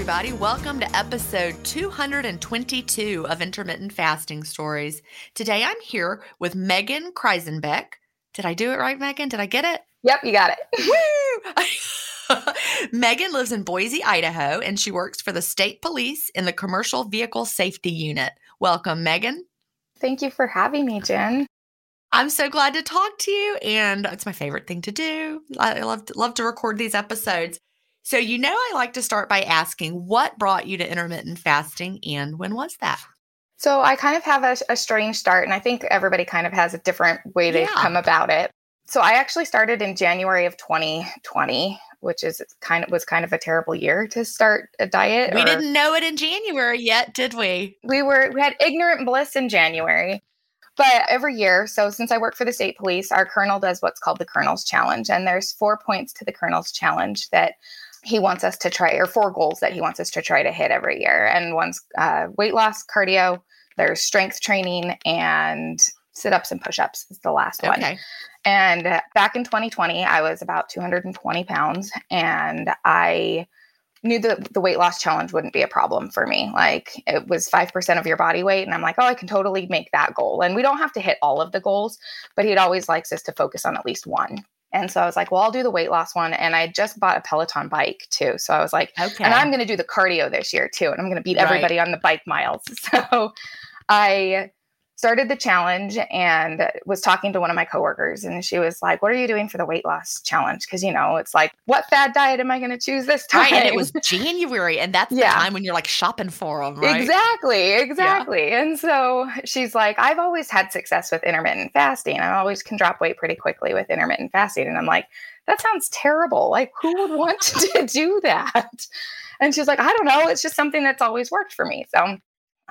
Everybody, welcome to episode 222 of Intermittent Fasting Stories. Today I'm here with Megan Kreizenbeck. Did I do it right, Megan? Did I get it? Yep, you got it. Woo! Megan lives in Boise, Idaho, and she works for the state police in the Commercial Vehicle Safety Unit. Welcome, Megan. Thank you for having me, Jen. I'm so glad to talk to you, and it's my favorite thing to do. I love to record these episodes. So you know I like to start by asking, what brought you to intermittent fasting and when was that? So I kind of have a strange start, and I think everybody kind of has a different way they've come about it. So I actually started in January of 2020, which is was kind of a terrible year to start a diet. We didn't know it in January yet, did we? We had ignorant bliss in January. But every year, so since I work for the state police, our colonel does what's called the Colonel's Challenge, and there's 4 points to the Colonel's Challenge that he wants us to try, or 4 goals that he wants us to try to hit every year. And one's weight loss, cardio, there's strength training, and sit-ups and push-ups is the last one. And back in 2020, I was about 220 pounds, and I knew that the weight loss challenge wouldn't be a problem for me. Like, it was 5% of your body weight, and I'm like, oh, I can totally make that goal. And we don't have to hit all of the goals, but he'd always likes us to focus on at least one. And so I was like, well, I'll do the weight loss one. And I just bought a Peloton bike too. So I was like, and I'm going to do the cardio this year too. And I'm going to beat everybody on the bike miles. So I started the challenge and was talking to one of my coworkers, and she was like, what are you doing for the weight loss challenge? Because, you know, it's like, what fad diet am I going to choose this time? Right, and it was January, and that's the time when you're like shopping for them, right? Exactly. Yeah. And so she's like, I've always had success with intermittent fasting. I always can drop weight pretty quickly with intermittent fasting. And I'm like, that sounds terrible. Like, who would want to do that? And she's like, I don't know. It's just something that's always worked for me. So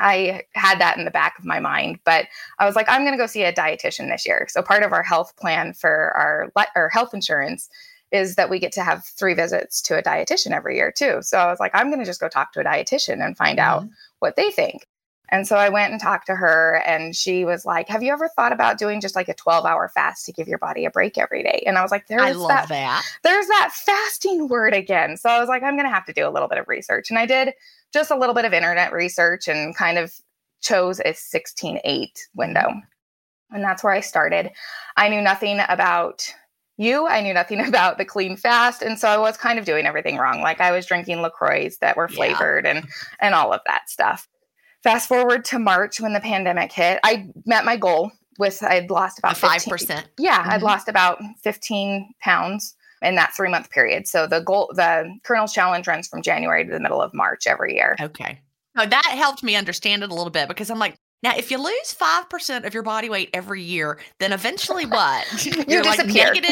I had that in the back of my mind, but I was like, I'm going to go see a dietitian this year. So part of our health plan for our health insurance is that we get to have 3 visits to a dietitian every year too. So I was like, I'm going to just go talk to a dietitian and find out what they think. And so I went and talked to her, and she was like, have you ever thought about doing just like a 12-hour fast to give your body a break every day? And I was like, there's that fasting word again. So I was like, I'm going to have to do a little bit of research. And I did just a little bit of internet research and kind of chose a 16-8 window. And that's where I started. I knew nothing about I knew nothing about the clean fast. And so I was kind of doing everything wrong. Like, I was drinking LaCroix that were flavored and all of that stuff. Fast forward to March when the pandemic hit, I met my goal with, I'd lost about 5%. Yeah. Mm-hmm. I'd lost about 15 pounds in that 3-month period. So the goal, the Colonel's Challenge runs from January to the middle of March every year. Okay. Now that helped me understand it a little bit, because I'm like, now, if you lose 5% of your body weight every year, then eventually what? You're like negative.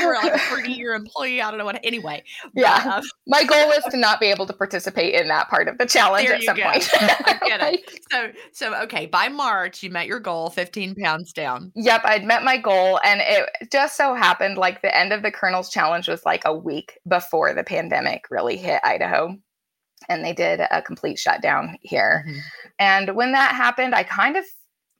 You're like a 30-year employee. I don't know what. Anyway. Yeah. But, my goal is to not be able to participate in that part of the challenge at some point. I get it. So, okay. By March, you met your goal, 15 pounds down. Yep. I'd met my goal. And it just so happened, like, the end of the Colonel's Challenge was like a week before the pandemic really hit Idaho. And they did a complete shutdown here. Mm-hmm. And when that happened,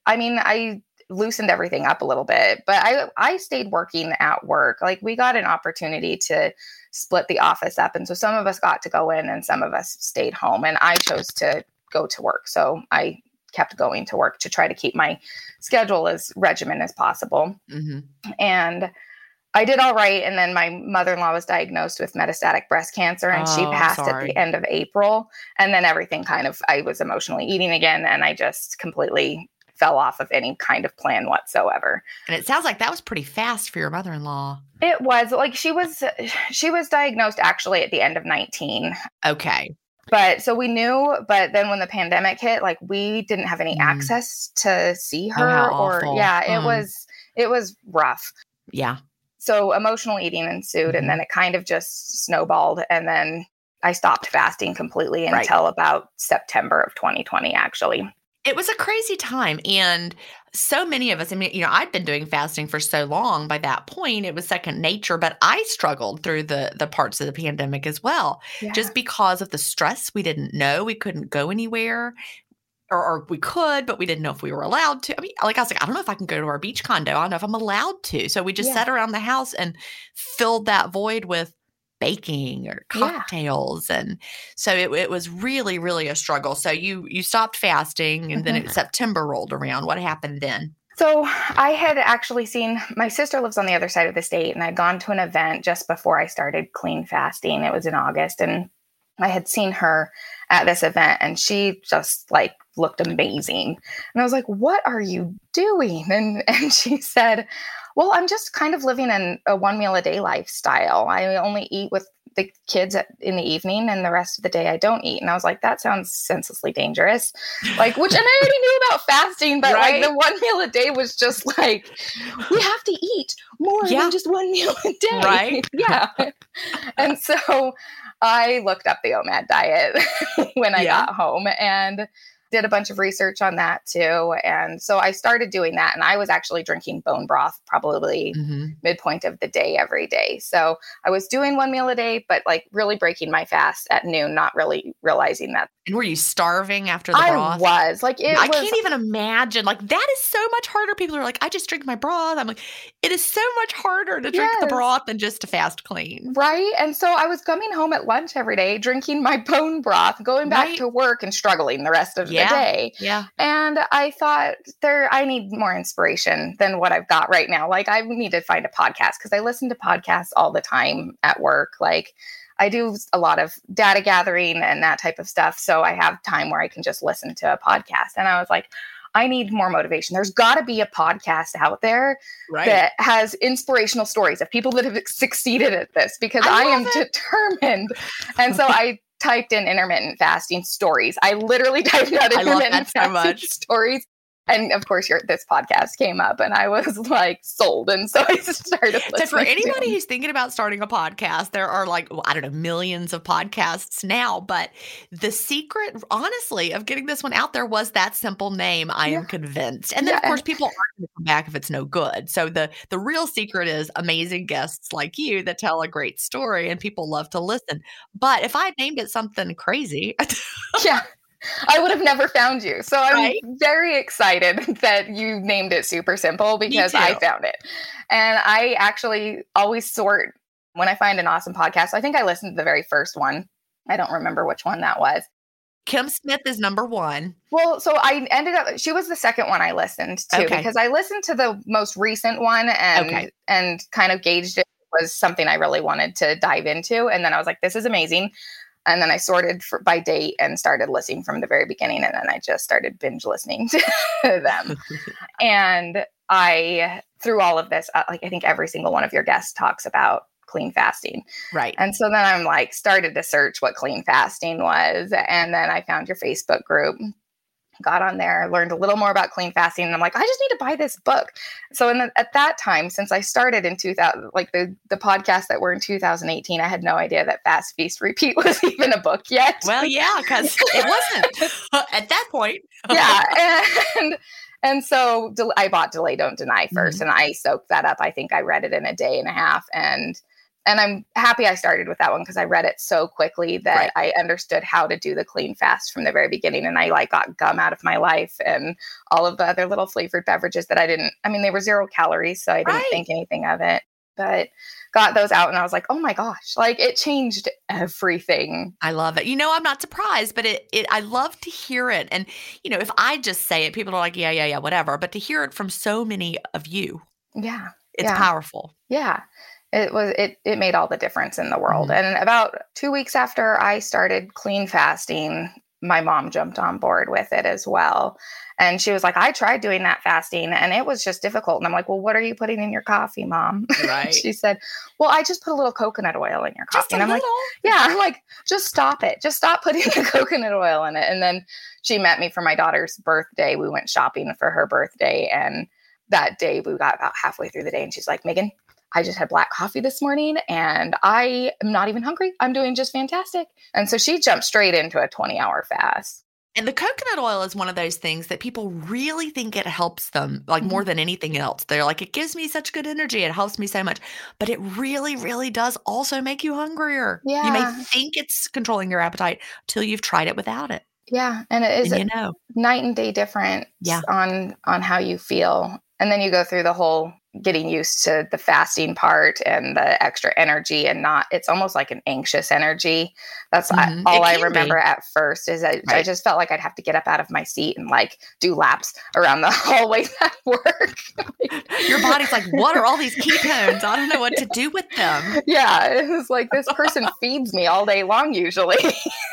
I loosened everything up a little bit, but I stayed working at work. Like, we got an opportunity to split the office up. And so some of us got to go in and some of us stayed home, and I chose to go to work. So I kept going to work to try to keep my schedule as regimen as possible. Mm-hmm. And I did all right. And then my mother-in-law was diagnosed with metastatic breast cancer, and she passed at the end of April. And then everything I was emotionally eating again. And I just completely fell off of any kind of plan whatsoever. And it sounds like that was pretty fast for your mother-in-law. It was. Like, she was diagnosed actually at the end of 2019. Okay. But so we knew, but then when the pandemic hit, like, we didn't have any access to see her it was rough. Yeah. So emotional eating ensued, and then it kind of just snowballed, and then I stopped fasting completely until about September of 2020 actually. It was a crazy time. And so many of us, I mean, you know, I'd been doing fasting for so long by that point, it was second nature, but I struggled through the parts of the pandemic as well, just because of the stress. We didn't know, we couldn't go anywhere, or we could, but we didn't know if we were allowed to. I mean, like, I was like, I don't know if I can go to our beach condo. I don't know if I'm allowed to. So we just sat around the house and filled that void with baking or cocktails. Yeah. And so it was really, really a struggle. So you stopped fasting, and then September rolled around. What happened then? So I had actually seen, my sister lives on the other side of the state, and I'd gone to an event just before I started clean fasting. It was in August, and I had seen her at this event, and she just like looked amazing. And I was like, what are you doing? And she said, well, I'm just kind of living a one meal a day lifestyle. I only eat with the kids in the evening, and the rest of the day I don't eat. And I was like, that sounds senselessly dangerous. Like, which, and I already knew about fasting, but like the one meal a day was just like, we have to eat more than just one meal a day. Right. Yeah. And so I looked up the OMAD diet when I got home, and did a bunch of research on that too. And so I started doing that, and I was actually drinking bone broth probably midpoint of the day every day. So I was doing one meal a day, but like really breaking my fast at noon, not really realizing that. And were you starving after the broth? I was. Like, I can't even imagine. Like, that is so much harder. People are like, I just drink my broth. I'm like, it is so much harder to drink the broth than just to fast clean. Right. And so I was coming home at lunch every day, drinking my bone broth, going back to work and struggling the rest of the day. Yeah. And I thought I need more inspiration than what I've got right now. Like, I need to find a podcast, because I listen to podcasts all the time at work. Like, I do a lot of data gathering and that type of stuff. So I have time where I can just listen to a podcast. And I was like, I need more motivation. There's got to be a podcast out there that has inspirational stories of people that have succeeded at this, because I am determined. And so I typed in intermittent fasting stories. I literally typed out intermittent fasting stories. And of course, this podcast came up and I was like sold. And so I started listening. So for anybody who's thinking about starting a podcast, there are like, I don't know, millions of podcasts now. But the secret, honestly, of getting this one out there was that simple name, I am convinced. And then, of course, people aren't going to come back if it's no good. So the real secret is amazing guests like you that tell a great story and people love to listen. But if I had named it something crazy. I would have never found you. So I'm very excited that you named it super simple, because I found it. And I actually always sort when I find an awesome podcast. I think I listened to the very first one. I don't remember which one that was. Kim Smith is number one. Well, so I ended up, she was the second one I listened to because I listened to the most recent one and kind of gauged it was something I really wanted to dive into. And then I was like, this is amazing. And then I sorted by date and started listening from the very beginning. And then I just started binge listening to them. And I, through all of this, like I think every single one of your guests talks about clean fasting. Right. And so then I'm like started to search what clean fasting was. And then I found your Facebook group, got on there, learned a little more about clean fasting. And I'm like, I just need to buy this book. So at that time, since I started in 2000, like the podcast that were in 2018, I had no idea that Fast Feast Repeat was even a book yet. Well, yeah, because it wasn't at that point. And so I bought Delay, Don't Deny first. Mm-hmm. And I soaked that up. I think I read it in a day and a half. And I'm happy I started with that one because I read it so quickly that I understood how to do the clean fast from the very beginning. And I like got gum out of my life and all of the other little flavored beverages that they were 0 calories. So I didn't think anything of it, but got those out. And I was like, oh my gosh, like it changed everything. I love it. You know, I'm not surprised, but I love to hear it. And, you know, if I just say it, people are like, yeah, whatever. But to hear it from so many of you. Yeah. It's powerful. Yeah. It made all the difference in the world. Mm-hmm. And about 2 weeks after I started clean fasting, my mom jumped on board with it as well. And she was like, I tried doing that fasting and it was just difficult. And I'm like, well, what are you putting in your coffee, Mom? Right. She said, well, I just put a little coconut oil in your coffee. Just a little? Like, yeah. I'm like, just stop it. Just stop putting the coconut oil in it. And then she met me for my daughter's birthday. We went shopping for her birthday. And that day we got about halfway through the day and she's like, Megan, I just had black coffee this morning and I am not even hungry. I'm doing just fantastic. And so she jumped straight into a 20-hour fast. And the coconut oil is one of those things that people really think it helps them, like more than anything else. They're like, it gives me such good energy. It helps me so much. But it really, really does also make you hungrier. Yeah. You may think it's controlling your appetite till you've tried it without it. Yeah. And it is night and day difference on how you feel. And then you go through the whole getting used to the fasting part and the extra energy and it's almost like an anxious energy. That's all I remember at first is I just felt like I'd have to get up out of my seat and like do laps around the hallway at work. Your body's like, what are all these ketones? I don't know what to do with them. Yeah. It was like, this person feeds me all day long usually.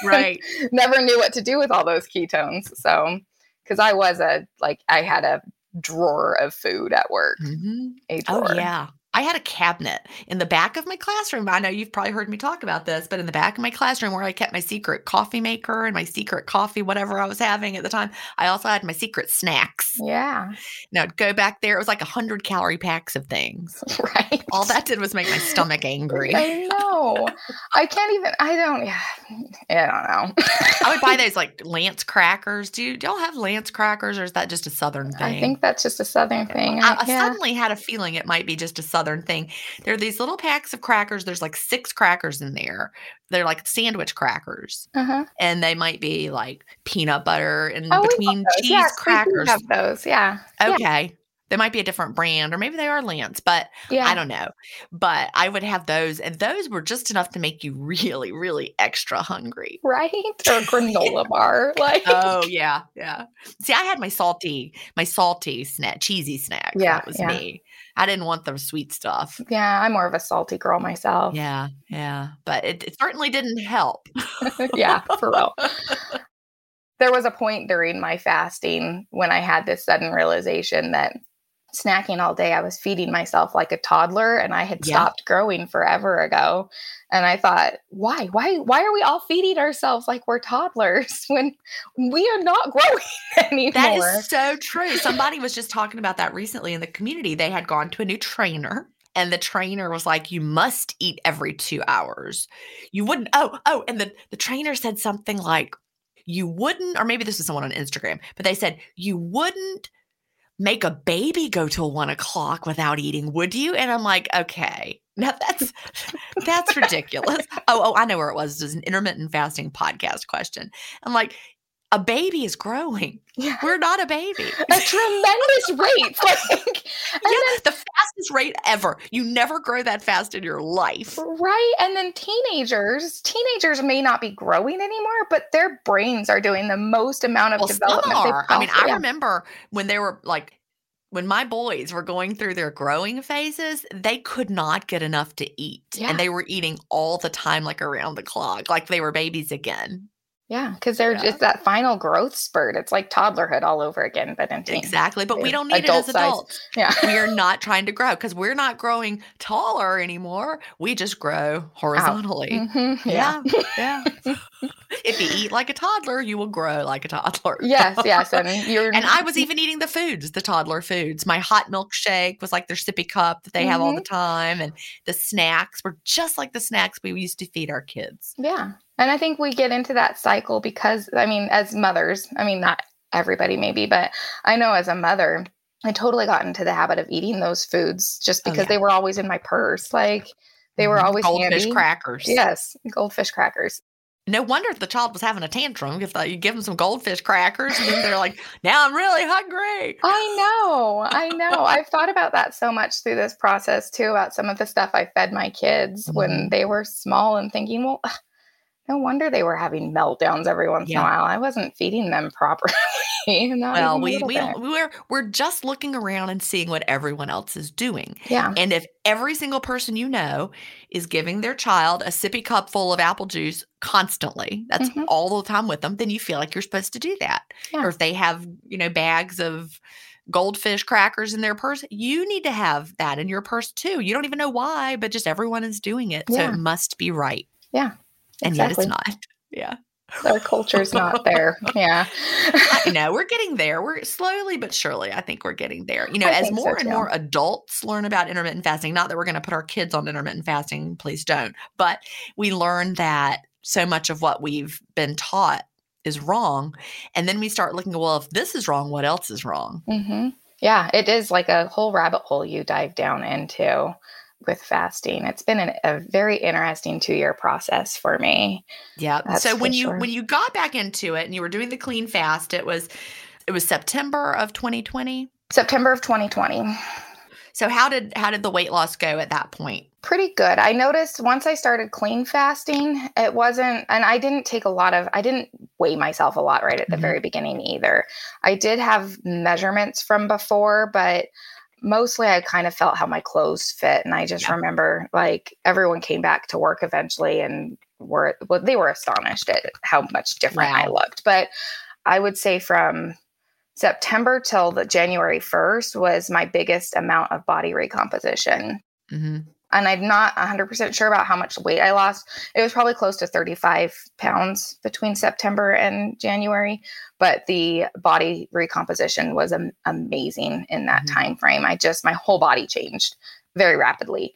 Right. Never knew what to do with all those ketones. So, cause I was I had a drawer of food at work. Mm-hmm. A drawer. Oh, yeah. I had a cabinet in the back of my classroom. I know you've probably heard me talk about this, but in the back of my classroom where I kept my secret coffee maker and my secret coffee, whatever I was having at the time, I also had my secret snacks. Yeah. Now I'd go back there. It was like 100-calorie packs of things. Right. All that did was make my stomach angry. I know. I don't know. I would buy those like Lance crackers. Do y'all have Lance crackers or is that just a Southern thing? I think that's just a Southern thing. I suddenly had a feeling it might be just a Southern thing. There are these little packs of crackers. There's like 6 crackers in there. They're like sandwich crackers. Uh-huh. And they might be like peanut butter and between cheese crackers. We have those. Yeah. Okay. Yeah. They might be a different brand or maybe they are Lance, but I don't know. But I would have those and those were just enough to make you really, really extra hungry. Right? Or granola bar. Like. Oh, yeah. Yeah. See, I had my salty cheesy snack. Yeah. That was me. I didn't want the sweet stuff. Yeah, I'm more of a salty girl myself. Yeah, yeah. But it certainly didn't help. Yeah, for real. There was a point during my fasting when I had this sudden realization that snacking all day, I was feeding myself like a toddler, and I had stopped growing forever ago. And I thought, why are we all feeding ourselves like we're toddlers when we are not growing anymore? That is so true. Somebody was just talking about that recently in the community. They had gone to a new trainer, and the trainer was like, you must eat every 2 hours. You wouldn't. Oh. And the trainer said something like, you wouldn't, or maybe this was someone on Instagram, but they said, you wouldn't make a baby go till 1 o'clock without eating, would you? And I'm like, okay, now that's ridiculous. Oh, I know where it was. It was an intermittent fasting podcast question. I'm like, a baby is growing. Yeah. We're not a baby. A tremendous rate. The fastest rate ever. You never grow that fast in your life. Right. And then teenagers may not be growing anymore, but their brains are doing the most amount of development. Some are. I remember when they were like, when my boys were going through their growing phases, they could not get enough to eat. Yeah. And they were eating all the time, like around the clock, like they were babies again. Yeah, because they're just that final growth spurt. It's like toddlerhood all over again, but in teens. Exactly, but we don't need it as adults. Yeah. We're not trying to grow because we're not growing taller anymore. We just grow horizontally. Mm-hmm. Yeah. If you eat like a toddler, you will grow like a toddler. Yes. And I was even eating the toddler foods. My hot milkshake was like their sippy cup that they have all the time. And the snacks were just like the snacks we used to feed our kids. Yeah. And I think we get into that cycle because, as mothers, not everybody maybe, but I know as a mother, I totally got into the habit of eating those foods just because they were always in my purse. Like they were always Goldfish crackers. Yes. Goldfish crackers. No wonder the child was having a tantrum if you give them some goldfish crackers and then they're like, now I'm really hungry. I know. I've thought about that so much through this process too, about some of the stuff I fed my kids when they were small and thinking, well, no wonder they were having meltdowns every once in a while. I wasn't feeding them properly. Well, we're just looking around and seeing what everyone else is doing. Yeah. And if every single person you know is giving their child a sippy cup full of apple juice constantly, that's all the time with them, then you feel like you're supposed to do that. Yeah. Or if they have, bags of goldfish crackers in their purse, you need to have that in your purse too. You don't even know why, but just everyone is doing it. Yeah. So it must be right. Yeah. And exactly. Yet it's not. Yeah. Our culture's not there. Yeah. We're getting there. We're slowly but surely, I think we're getting there. As more and more adults learn about intermittent fasting, not that we're going to put our kids on intermittent fasting, please don't, but we learn that so much of what we've been taught is wrong. And then we start looking, well, if this is wrong, what else is wrong? Mm-hmm. Yeah. It is like a whole rabbit hole you dive down into with fasting. It's been a very interesting 2-year process for me. Yeah. So when you got back into it and you were doing the clean fast, it was September of 2020? September of 2020. So how did the weight loss go at that point? Pretty good. I noticed once I started clean fasting, it wasn't, and I didn't weigh myself a lot right at the very beginning either. I did have measurements from before, but mostly I kind of felt how my clothes fit. And I just remember like everyone came back to work eventually and they were astonished at how much different I looked. But I would say from September till the January 1st was my biggest amount of body recomposition. Mm-hmm. And I'm not 100% sure about how much weight I lost. It was probably close to 35 pounds between September and January. But the body recomposition was amazing in that time frame. My whole body changed very rapidly.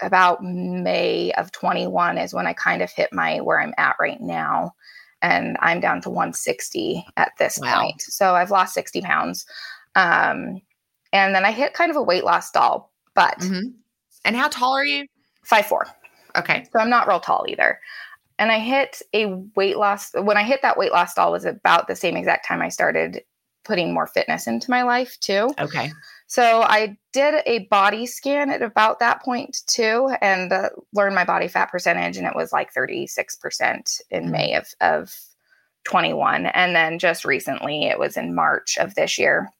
about May of 21 is when I kind of hit my where I'm at right now. And I'm down to 160 at this point. So I've lost 60 pounds. And then I hit kind of a weight loss doll, but. Mm-hmm. And how tall are you? 5'4". Okay. So I'm not real tall either. And I hit a weight loss. When I hit that weight loss doll was about the same exact time I started putting more fitness into my life too. Okay. So I did a body scan at about that point too, and learned my body fat percentage, and it was like 36% in May of 21. And then just recently, it was in March of this year,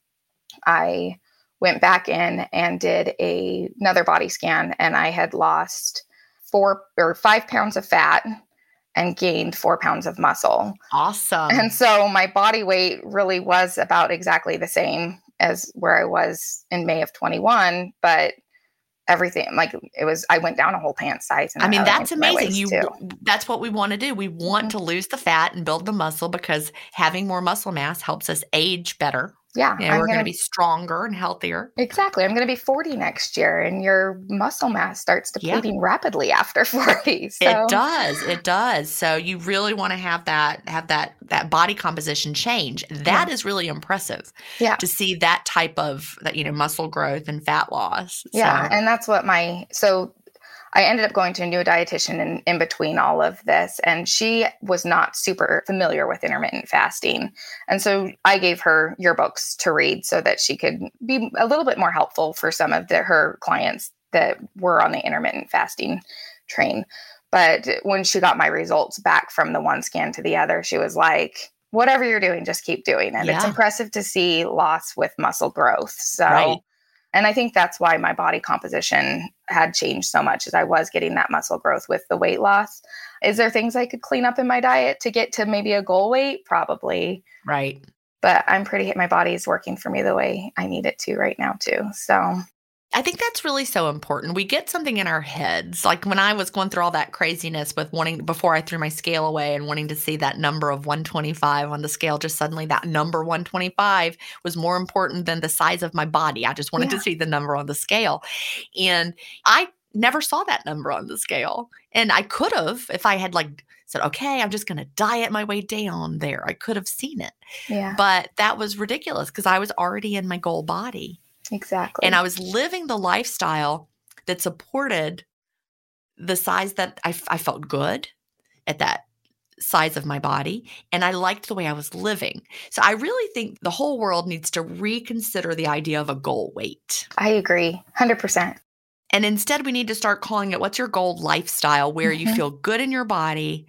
I went back in and did another body scan, and I had lost 4 or 5 pounds of fat and gained 4 pounds of muscle. Awesome. And so my body weight really was about exactly the same as where I was in May of 21, but everything like it was, I went down a whole pant size. I mean, that's amazing. That's what we want to do. We want to lose the fat and build the muscle because having more muscle mass helps us age better. Yeah. You know, we're going to be stronger and healthier. Exactly. I'm going to be 40 next year, and your muscle mass starts depleting rapidly after 40. So. It does. It does. So you really want to have that body composition change. That is really impressive to see that type of that, you know, muscle growth and fat loss. Yeah. So. And that's what I ended up going to a new dietitian in between all of this, and she was not super familiar with intermittent fasting. And so I gave her your books to read so that she could be a little bit more helpful for some of her clients that were on the intermittent fasting train. But when she got my results back from the one scan to the other, she was like, whatever you're doing, just keep doing it. Yeah. It's impressive to see loss with muscle growth. So. Right. And I think that's why my body composition had changed so much, as I was getting that muscle growth with the weight loss. Is there things I could clean up in my diet to get to maybe a goal weight? Probably. Right. But my body is working for me the way I need it to right now too. So I think that's really so important. We get something in our heads. Like when I was going through all that craziness with before I threw my scale away and wanting to see that number of 125 on the scale, just suddenly that number 125 was more important than the size of my body. I just wanted to see the number on the scale. And I never saw that number on the scale. And I could have, if I had said, okay, I'm just going to diet my way down there. I could have seen it. Yeah. But that was ridiculous because I was already in my goal body. Exactly. And I was living the lifestyle that supported the size that I felt good at that size of my body. And I liked the way I was living. So I really think the whole world needs to reconsider the idea of a goal weight. I agree. 100%. And instead we need to start calling it, what's your goal lifestyle, where you feel good in your body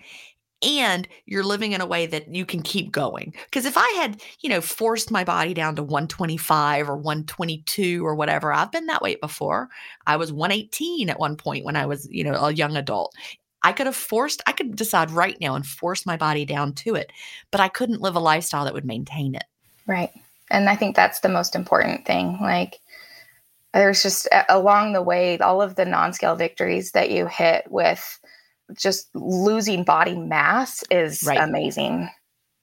and you're living in a way that you can keep going. Because if I had, you know, forced my body down to 125 or 122 or whatever, I've been that weight before. I was 118 at one point when I was, you know, a young adult. I could decide right now and force my body down to it, but I couldn't live a lifestyle that would maintain it. Right. And I think that's the most important thing. Like, there's just along the way, all of the non-scale victories that you hit with just losing body mass is amazing.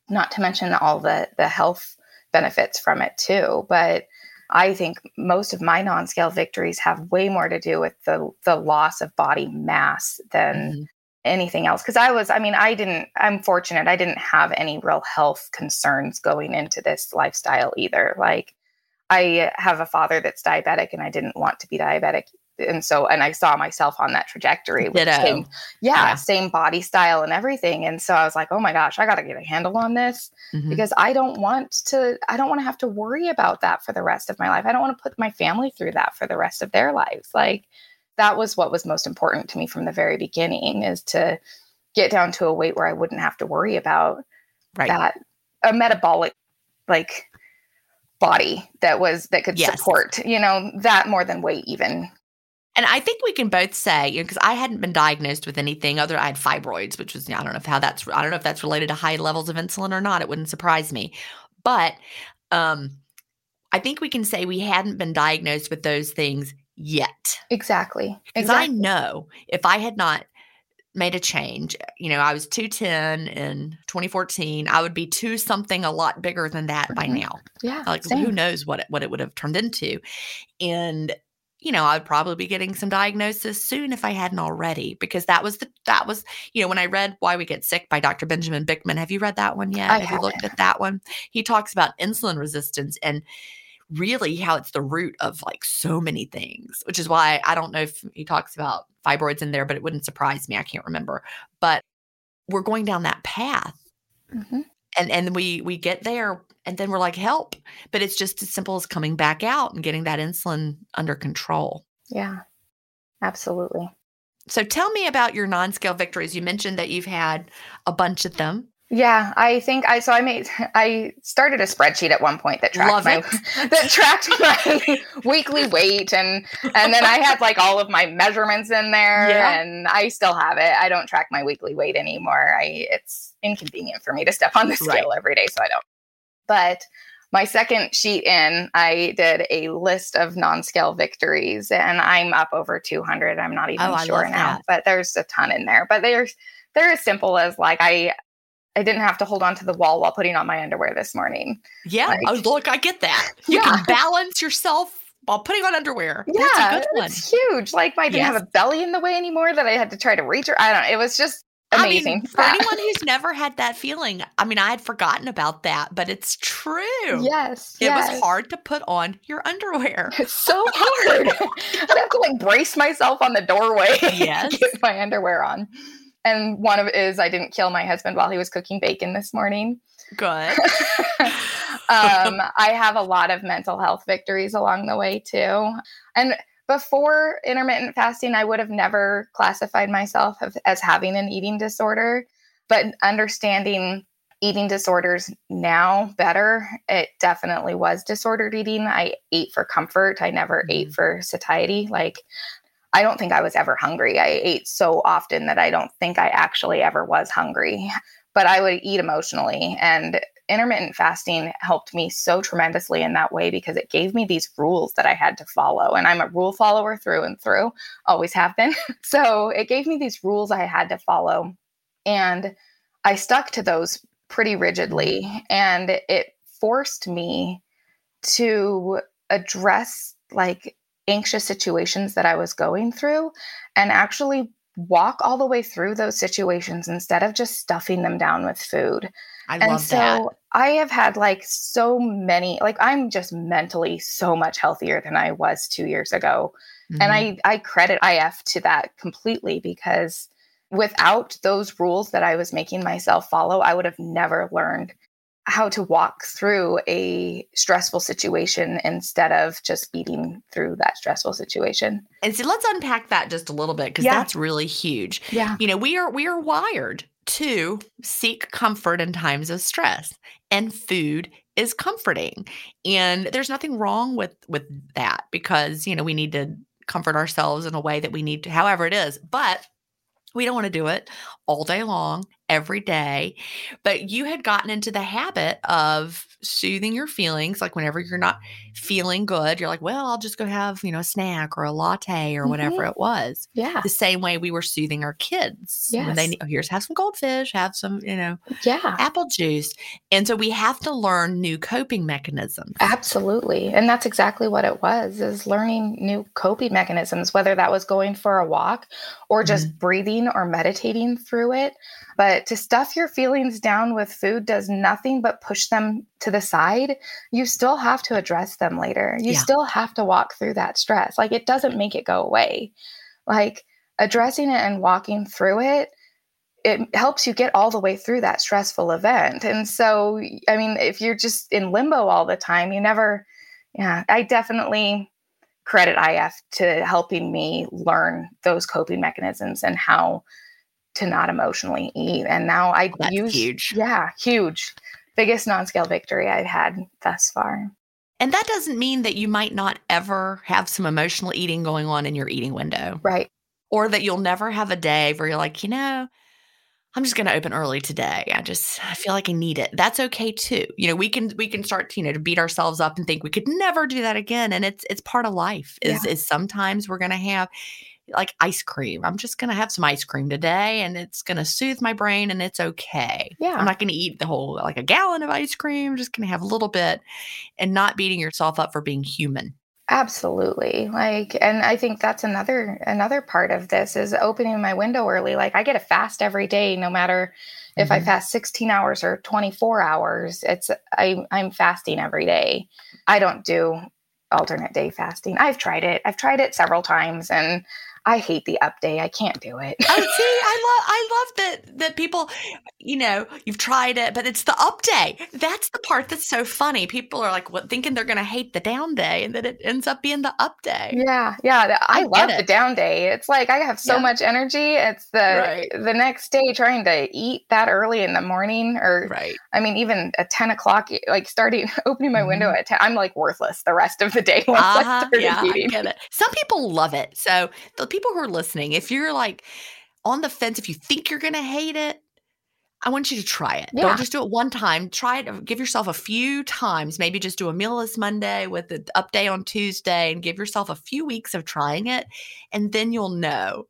Not to mention all the health benefits from it too. But I think most of my non-scale victories have way more to do with the loss of body mass than anything else. Cause I'm fortunate. I didn't have any real health concerns going into this lifestyle either. Like, I have a father that's diabetic and I didn't want to be diabetic. And so, and I saw myself on that trajectory with same body style and everything. And so I was like, oh my gosh, I got to get a handle on this because I don't want to have to worry about that for the rest of my life. I don't want to put my family through that for the rest of their lives. Like, that was what was most important to me from the very beginning, is to get down to a weight where I wouldn't have to worry about that a metabolic, like, body that could support, that more than weight even. And I think we can both say, because I hadn't been diagnosed with anything other. I had fibroids, which was, I don't know if that's related to high levels of insulin or not. It wouldn't surprise me. But I think we can say we hadn't been diagnosed with those things yet. Exactly. Because I know if I had not made a change, I was 210 in 2014, I would be two something a lot bigger than that by now. Yeah. Like, same. Who knows what it would have turned into. And I would probably be getting some diagnosis soon if I hadn't already, because that was when I read Why We Get Sick by Dr. Benjamin Bickman. Have you read that one yet? Have you looked at that one? He talks about insulin resistance and really how it's the root of, like, so many things, which is why I don't know if he talks about fibroids in there, but it wouldn't surprise me. I can't remember. But we're going down that path. Mm-hmm. And we get there and then we're like, help. But it's just as simple as coming back out and getting that insulin under control. Yeah, absolutely. So tell me about your non-scale victories. You mentioned that you've had a bunch of them. Yeah, I think I started a spreadsheet at one point that tracked my weekly weight, and then I had, like, all of my measurements in there, and I still have it. I don't track my weekly weight anymore. It's inconvenient for me to step on the scale every day, so I don't. But my second sheet in, I did a list of non-scale victories, and I'm up over 200. I'm not even sure now, but there's a ton in there. But they're as simple as, like, I didn't have to hold on to the wall while putting on my underwear this morning. Yeah. Look, I get that. You can balance yourself while putting on underwear. Yeah. That's a good one. It's huge. Like, I didn't have a belly in the way anymore that I had to try to reach. Or, I don't know. It was just amazing. I mean, for anyone who's never had that feeling, I mean, I had forgotten about that, but it's true. Yes. It was hard to put on your underwear. It's so hard. I have to, like, brace myself on the doorway to get my underwear on. And one of it is, I didn't kill my husband while he was cooking bacon this morning. Good. I have a lot of mental health victories along the way too. And before intermittent fasting, I would have never classified myself as having an eating disorder, but understanding eating disorders now better, it definitely was disordered eating. I ate for comfort. I never ate for satiety. Like, I don't think I was ever hungry. I ate so often that I don't think I actually ever was hungry, but I would eat emotionally. And intermittent fasting helped me so tremendously in that way, because it gave me these rules that I had to follow. And I'm a rule follower through and through, always have been. So it gave me these rules I had to follow. And I stuck to those pretty rigidly. And it forced me to address, like, anxious situations that I was going through and actually walk all the way through those situations instead of just stuffing them down with food. I love that. I have had, like, so many, like, I'm just mentally so much healthier than I was 2 years ago. Mm-hmm. And I credit IF to that completely, because without those rules that I was making myself follow, I would have never learned how to walk through a stressful situation instead of just beating through that stressful situation. And so let's unpack that just a little bit, because that's really huge. Yeah. We are wired to seek comfort in times of stress, and food is comforting. And there's nothing wrong with that, because, we need to comfort ourselves in a way that we need to, however it is, but we don't want to do it all day long every day, but you had gotten into the habit of soothing your feelings. Like whenever you're not feeling good, you're like, well, I'll just go have, you know, a snack or a latte or whatever it was. Yeah. The same way we were soothing our kids. Yes. When they, here's have some goldfish, have some, you know, apple juice. And so we have to learn new coping mechanisms. Absolutely. And that's exactly what it was, is learning new coping mechanisms, whether that was going for a walk or just breathing or meditating through it. But to stuff your feelings down with food does nothing but push them to the side. You still have to address them later. You still have to walk through that stress. Like, it doesn't make it go away. Like, addressing it and walking through it, it helps you get all the way through that stressful event. And so, I mean, if you're just in limbo all the time, you never, I definitely credit IF to helping me learn those coping mechanisms and how to not emotionally eat. And now I use, huge, biggest non-scale victory I've had thus far. And that doesn't mean that you might not ever have some emotional eating going on in your eating window. Right. Or that you'll never have a day where you're like, you know, I'm just going to open early today. I feel like I need it. That's okay too. You know, we can start, to beat ourselves up and think we could never do that again. And it's part of life is sometimes we're going to have like ice cream. I'm just going to have some ice cream today and it's going to soothe my brain and it's okay. Yeah. I'm not going to eat the whole, like a gallon of ice cream. I'm just going to have a little bit and not beating yourself up for being human. Absolutely. Like, and I think that's another part of this is opening my window early. Like, I get a fast every day, no matter if I fast 16 hours or 24 hours, I'm fasting every day. I don't do alternate day fasting. I've tried it several times and I hate the up day. I can't do it. Oh, see, I love that people, you've tried it, but it's the up day. That's the part that's so funny. People are like thinking they're going to hate the down day and that it ends up being the up day. Yeah. Yeah. I love the down day. It's like, I have so much energy. It's the next day trying to eat that early in the morning or, I mean, even at 10 o'clock, like opening my window at 10, I'm like worthless the rest of the day. Once I started eating. I get it. Some people love it. So the people who are listening, if you're like on the fence, if you think you're going to hate it, I want you to try it. Yeah. Don't just do it one time. Try it. Give yourself a few times. Maybe just do a meal this Monday with the up day on Tuesday and give yourself a few weeks of trying it. And then you'll know.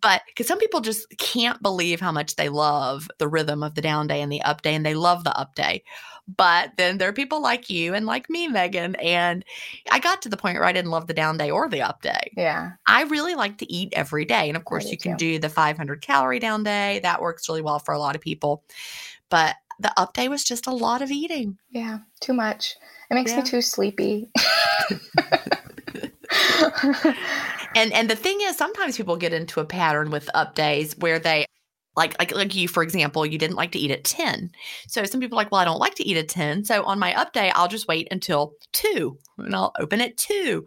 But because some people just can't believe how much they love the rhythm of the down day and the up day, and they love the up day. But then there are people like you and like me, Megan. And I got to the point where I didn't love the down day or the up day. Yeah. I really like to eat every day. And of course, you can do the 500 calorie down day. That works really well for a lot of people. But the up day was just a lot of eating. Yeah. Too much. It makes me too sleepy. And the thing is, sometimes people get into a pattern with up days where they Like you, for example, you didn't like to eat at 10. So some people are like, well, I don't like to eat at 10. So on my up day, I'll just wait until 2 and I'll open at 2.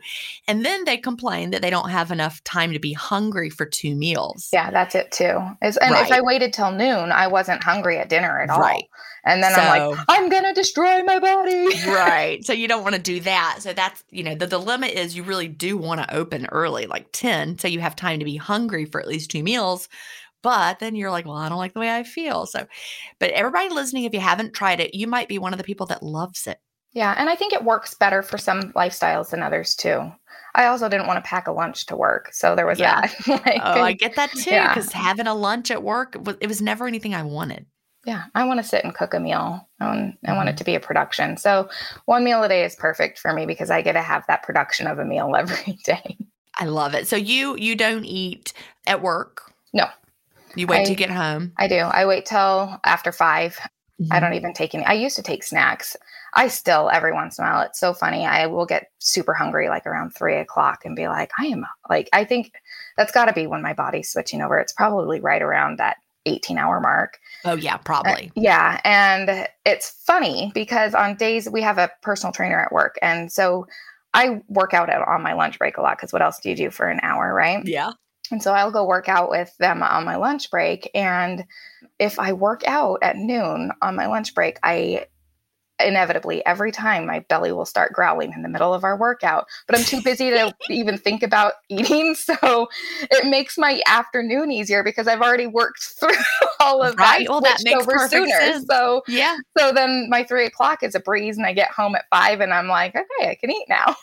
And then they complain that they don't have enough time to be hungry for 2 meals. Yeah, that's it too. If I waited till noon, I wasn't hungry at dinner at all. Right. And then I'm like, I'm going to destroy my body. Right. So you don't want to do that. So that's, the dilemma is you really do want to open early, like 10. So you have time to be hungry for at least 2 meals. But then you're like, well, I don't like the way I feel. So, but everybody listening, if you haven't tried it, you might be one of the people that loves it. Yeah. And I think it works better for some lifestyles than others too. I also didn't want to pack a lunch to work. So there was that. I get that too. Because having a lunch at work, it was never anything I wanted. Yeah. I want to sit and cook a meal. I want it to be a production. So one meal a day is perfect for me because I get to have that production of a meal every day. I love it. So you don't eat at work? No. You wait till you get home? I do. I wait till after 5. Mm-hmm. I don't even take any. I used to take snacks. I still, every once in a while, it's so funny. I will get super hungry like around 3 o'clock and be like, I think that's got to be when my body's switching over. It's probably right around that 18-hour mark. Oh, yeah, probably. Yeah. And it's funny because on days we have a personal trainer at work. And so I work out on my lunch break a lot because what else do you do for an hour, right? Yeah. And so I'll go work out with them on my lunch break. And if I work out at noon on my lunch break, I inevitably every time my belly will start growling in the middle of our workout, but I'm too busy to even think about eating. So it makes my afternoon easier because I've already worked through all of right. that. Well, that makes perfect sense. So yeah. So then my 3 o'clock is a breeze and I get home at 5 and I'm like, okay, I can eat now.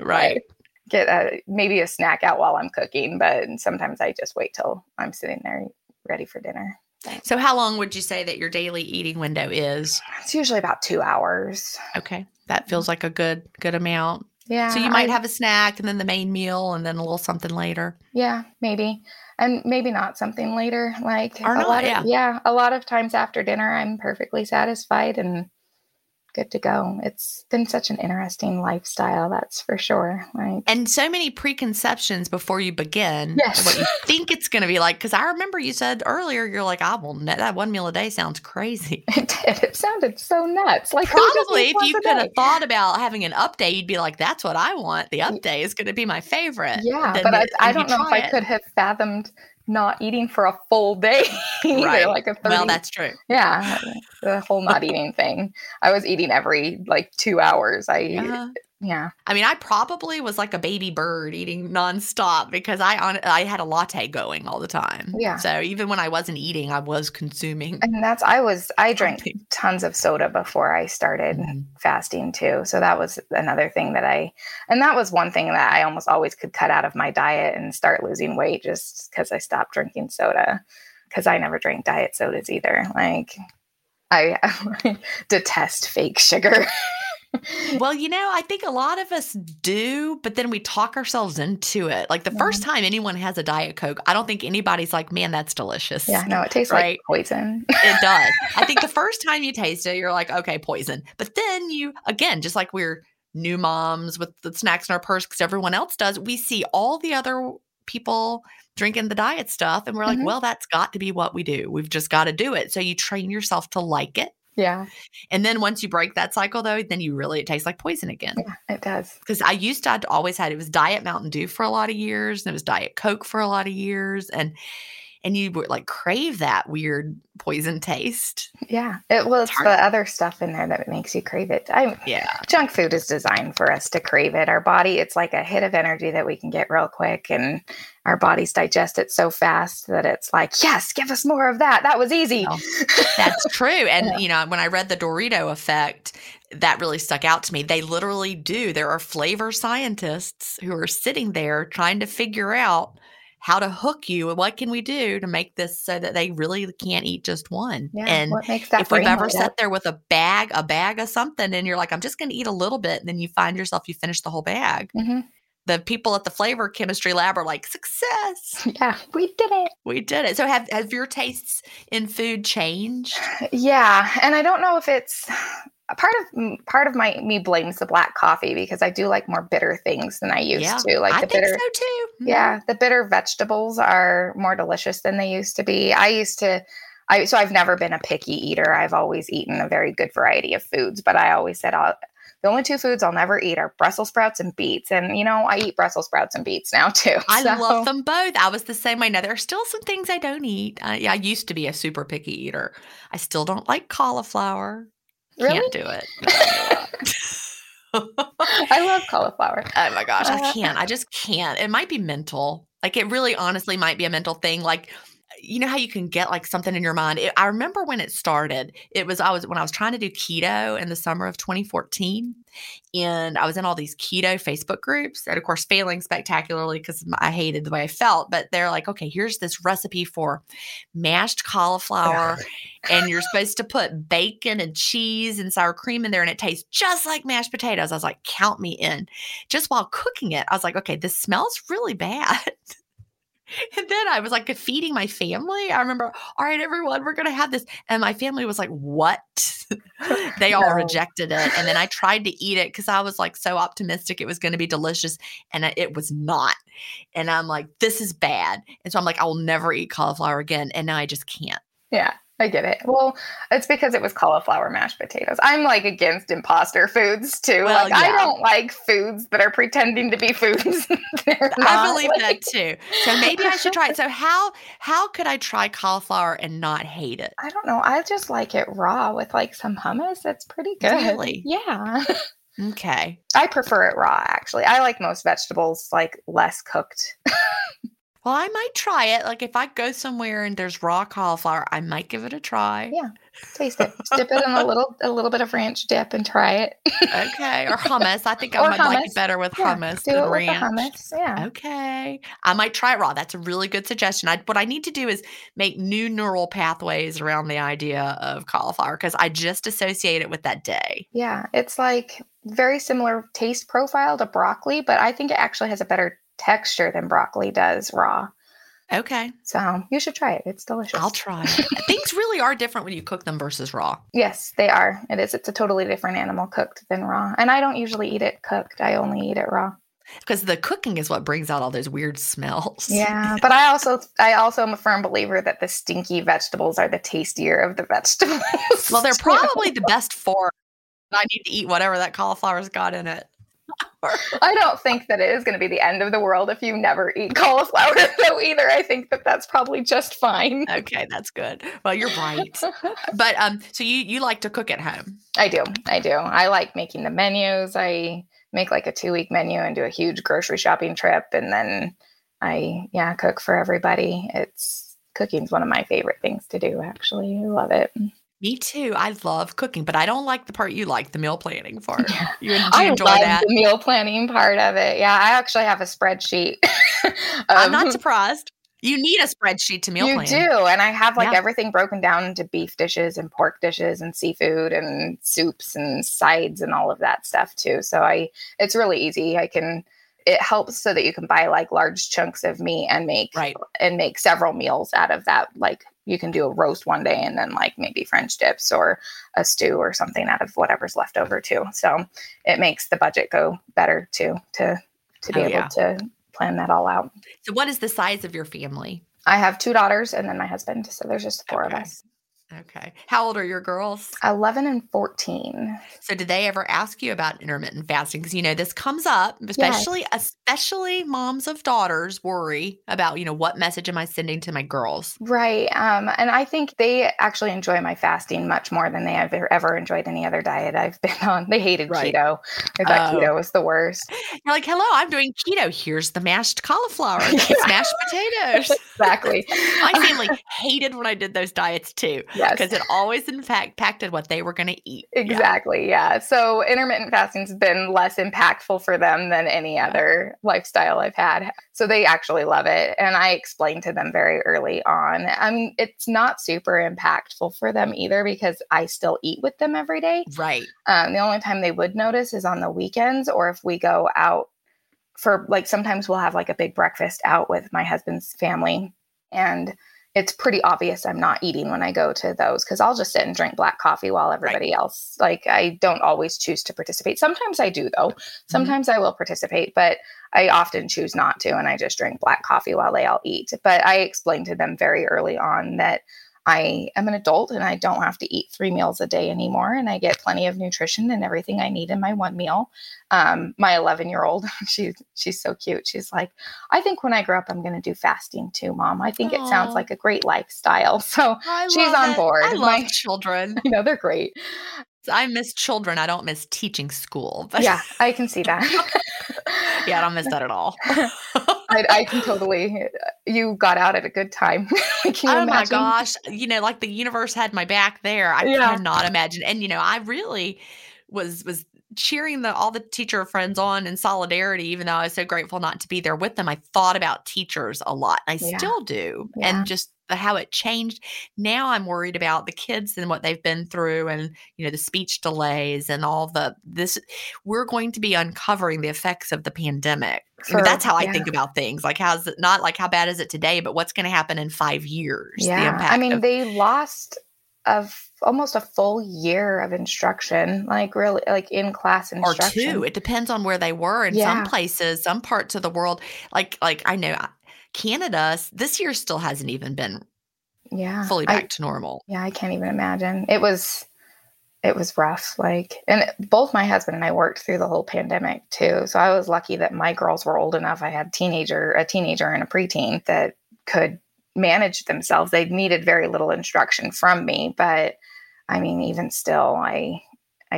Right. Get maybe a snack out while I'm cooking, but sometimes I just wait till I'm sitting there ready for dinner. So how long would you say that your daily eating window is? It's usually about 2 hours. Okay. That feels like a good amount. Yeah. So you might have a snack and then the main meal and then a little something later. Yeah, maybe. And maybe not something later. Like a lot of times after dinner, I'm perfectly satisfied and good to go. It's been such an interesting lifestyle, that's for sure. Like, and so many preconceptions before you begin. Yes. What you think it's going to be like. Because I remember you said earlier, you're like, that one meal a day sounds crazy. It did. It sounded so nuts. Like, probably if you could have thought about having an up day, you'd be like, that's what I want. The up day is going to be my favorite. Yeah, but I don't know if I could have fathomed not eating for a full day either, right. Like a 30. Well, that's true. Yeah. The whole not eating thing. I was eating every 2 hours. Yeah. I mean, I probably was like a baby bird eating nonstop because I had a latte going all the time. Yeah. So even when I wasn't eating, I was consuming. And I drank tons of soda before I started fasting too. So that was another thing that was one thing that I almost always could cut out of my diet and start losing weight just because I stopped drinking soda, because I never drank diet sodas either. I detest fake sugar. Well, I think a lot of us do, but then we talk ourselves into it. Like the first time anyone has a Diet Coke, I don't think anybody's like, man, that's delicious. Yeah, no, it tastes like poison. It does. I think the first time you taste it, you're like, okay, poison. But then you, again, just like we're new moms with the snacks in our purse because everyone else does, we see all the other people drinking the diet stuff and we're like, well, that's got to be what we do. We've just got to do it. So you train yourself to like it. Yeah. And then once you break that cycle, though, then it tastes like poison again. Yeah, it does. Because I'd always had, it was Diet Mountain Dew for a lot of years, and it was Diet Coke for a lot of years. And you would crave that weird poison taste. Yeah. It's the other stuff in there that makes you crave it. Junk food is designed for us to crave it. Our body, it's like a hit of energy that we can get real quick, and our bodies digest it so fast that it's like, yes, give us more of that. That was easy. Well, that's true. And, when I read the Dorito effect, that really stuck out to me. They literally do. There are flavor scientists who are sitting there trying to figure out how to hook you and what can we do to make this so that they really can't eat just one. Yeah, and what makes that, if we've ever sat there with a bag of something and you're like, I'm just going to eat a little bit. And then you find yourself, you finish the whole bag. Mm-hmm. The people at the flavor chemistry lab are like, success. Yeah, we did it. So have your tastes in food changed? Yeah. And I don't know if it's part of me blames the black coffee because I do like more bitter things than I used to. Like I think so too. Yeah. The bitter vegetables are more delicious than they used to be. So I've never been a picky eater. I've always eaten a very good variety of foods, but I always said the only two foods I'll never eat are Brussels sprouts and beets. And, I eat Brussels sprouts and beets now, too. I love them both. I was the same way. Now, there are still some things I don't eat. I used to be a super picky eater. I still don't like cauliflower. Really? Can't do it. I love cauliflower. Oh, my gosh. I can't. I just can't. It might be mental. It really honestly might be a mental thing. You know how you can get something in your mind? I remember when it started, when I was trying to do keto in the summer of 2014, and I was in all these keto Facebook groups and of course failing spectacularly because I hated the way I felt, but they're like, okay, here's this recipe for mashed cauliflower and you're supposed to put bacon and cheese and sour cream in there and it tastes just like mashed potatoes. I was like, count me in. Just while cooking it, I was like, okay, this smells really bad. And then I was feeding my family. I remember, all right, everyone, we're going to have this. And my family was like, what? They all rejected it. And then I tried to eat it because I was so optimistic it was going to be delicious. And it was not. And I'm like, this is bad. And so I'm like, I will never eat cauliflower again. And now I just can't. Yeah. I get it. Well, it's because it was cauliflower mashed potatoes. I'm like against imposter foods too. Well, like yeah. I don't like foods that are pretending to be foods. I believe that too. So maybe I should try it. So how could I try cauliflower and not hate it? I don't know. I just like it raw with like some hummus. That's pretty good. Really? Yeah. Okay. I prefer it raw actually. I like most vegetables like less cooked. Well, I might try it. Like if I go somewhere and there's raw cauliflower, I might give it a try. Yeah. Taste it. Dip it in a little bit of ranch dip and try it. Okay. Or hummus. I think I might like it better with hummus than ranch. Hummus. Yeah. Okay. I might try it raw. That's a really good suggestion. What I need to do is make new neural pathways around the idea of cauliflower because I just associate it with that day. Yeah. It's like very similar taste profile to broccoli, but I think it actually has a better texture than broccoli does raw. Okay. So you should try it. It's delicious. I'll try it. Things really are different when you cook them versus raw. Yes, they are. It is. It's a totally different animal cooked than raw. And I don't usually eat it cooked. I only eat it raw. Because the cooking is what brings out all those weird smells. Yeah. But I also am a firm believer that the stinky vegetables are the tastier of the vegetables. Well, they're probably the best for it. I need to eat whatever that cauliflower's got in it. I don't think that it is going to be the end of the world if you never eat cauliflower, though, either. I think that that's probably just fine. Okay, that's good. Well, you're right. But so you like to cook at home? I do. I like making the menus. I make like a 2-week menu and do a huge grocery shopping trip. And then I cook for everybody. Cooking's one of my favorite things to do, actually. I love it. Me too. I love cooking, but I don't like the part you like, the meal planning part. Yeah. I love the meal planning part of it. Yeah, I actually have a spreadsheet. I'm not surprised. You need a spreadsheet to meal plan. You do. And I have like everything broken down into beef dishes and pork dishes and seafood and soups and sides and all of that stuff too. So it's really easy. It helps so that you can buy like large chunks of meat and make several meals out of that. Like you can do a roast one day and then like maybe French dips or a stew or something out of whatever's left over too. So it makes the budget go better too, to be able to plan that all out. So what is the size of your family? I have 2 daughters and then my husband. So there's just 4 of us. Okay. How old are your girls? 11 and 14. So did they ever ask you about intermittent fasting? Because, this comes up, especially moms of daughters worry about, what message am I sending to my girls? Right. And I think they actually enjoy my fasting much more than they have ever enjoyed any other diet I've been on. They hated keto. They thought keto was the worst. You're like, hello, I'm doing keto. Here's the mashed cauliflower. It's mashed potatoes. Exactly. My family hated when I did those diets too. Yes. Because it always, in fact, impacted what they were going to eat. Exactly. Yeah. So intermittent fasting's been less impactful for them than any other lifestyle I've had. So they actually love it. And I explained to them very early on. I mean, it's not super impactful for them either because I still eat with them every day. Right. The only time they would notice is on the weekends or if we go out for like sometimes we'll have like a big breakfast out with my husband's family and it's pretty obvious I'm not eating when I go to those because I'll just sit and drink black coffee while everybody else, like I don't always choose to participate. Sometimes I do though. Sometimes I will participate, but I often choose not to. And I just drink black coffee while they all eat. But I explained to them very early on that I am an adult and I don't have to eat 3 meals a day anymore. And I get plenty of nutrition and everything I need in my one meal. My 11-year-old, she's so cute. She's like, I think when I grow up, I'm going to do fasting too, Mom. I think it sounds like a great lifestyle. So she's on board. I love children. I know they're great. I miss children. I don't miss teaching school. But yeah, I can see that. Yeah, I don't miss that at all. I can totally. You got out at a good time. Oh my gosh! Like the universe had my back there. I cannot imagine. And I really was cheering all the teacher friends on in solidarity. Even though I was so grateful not to be there with them, I thought about teachers a lot. I still do, and just how it changed. Now I'm worried about the kids and what they've been through and, the speech delays and all this, we're going to be uncovering the effects of the pandemic. Sure. That's how I think about things. Like, how's it not like how bad is it today, but what's going to happen in 5 years? Yeah. The impact they lost of almost a full year of instruction, like really like in class instruction. Or 2, it depends on where they were in some places, some parts of the world. Like I know Canada, this year still hasn't even been yeah, fully back to normal. Yeah, I can't even imagine. It was rough. And both my husband and I worked through the whole pandemic too. So I was lucky that my girls were old enough. I had a teenager and a preteen that could manage themselves. They needed very little instruction from me, but I mean, even still, I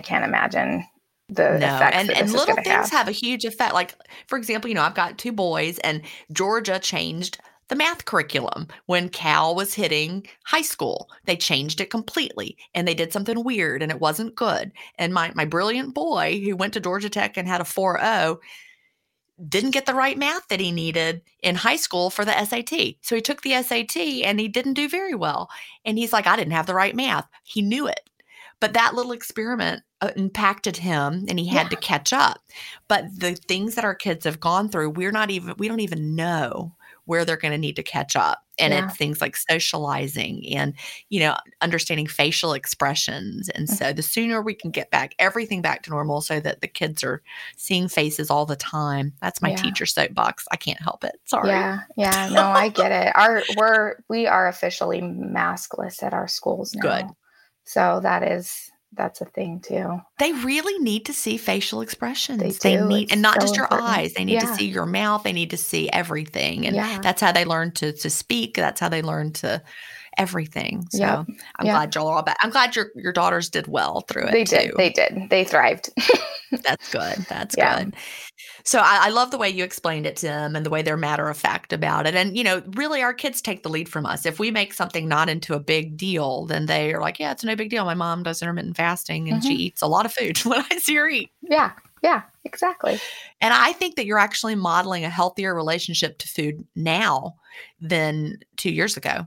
can't imagine the effects. And little things have a huge effect. Like, for example, I've got two boys, and Georgia changed the math curriculum when Cal was hitting high school. They changed it completely, and they did something weird, and it wasn't good. And my brilliant boy, who went to Georgia Tech and had a 4.0, didn't get the right math that he needed in high school for the SAT. So he took the SAT and he didn't do very well. And he's like, I didn't have the right math. He knew it. But that little experiment impacted him, and he had to catch up. But the things that our kids have gone through, we don't even know where they're going to need to catch up. And it's things like socializing and, understanding facial expressions. And so the sooner we can get everything back to normal so that the kids are seeing faces all the time. That's my teacher soapbox. I can't help it. Sorry. Yeah. No, I get it. We are officially maskless at our schools now. Good. So that's a thing too. They really need to see facial expressions. They need, and not just your eyes. They need to see your mouth. They need to see everything. And that's how they learn to speak. That's how they learn to everything. So I'm glad y'all are all back. I'm glad your daughters did well through it. They did. They thrived. That's good. That's good. So I love the way you explained it to them and the way they're matter of fact about it. And, really our kids take the lead from us. If we make something not into a big deal, then they are like, yeah, it's no big deal. My mom does intermittent fasting and she eats a lot of food when I see her eat. Yeah. Yeah, exactly. And I think that you're actually modeling a healthier relationship to food now than 2 years ago.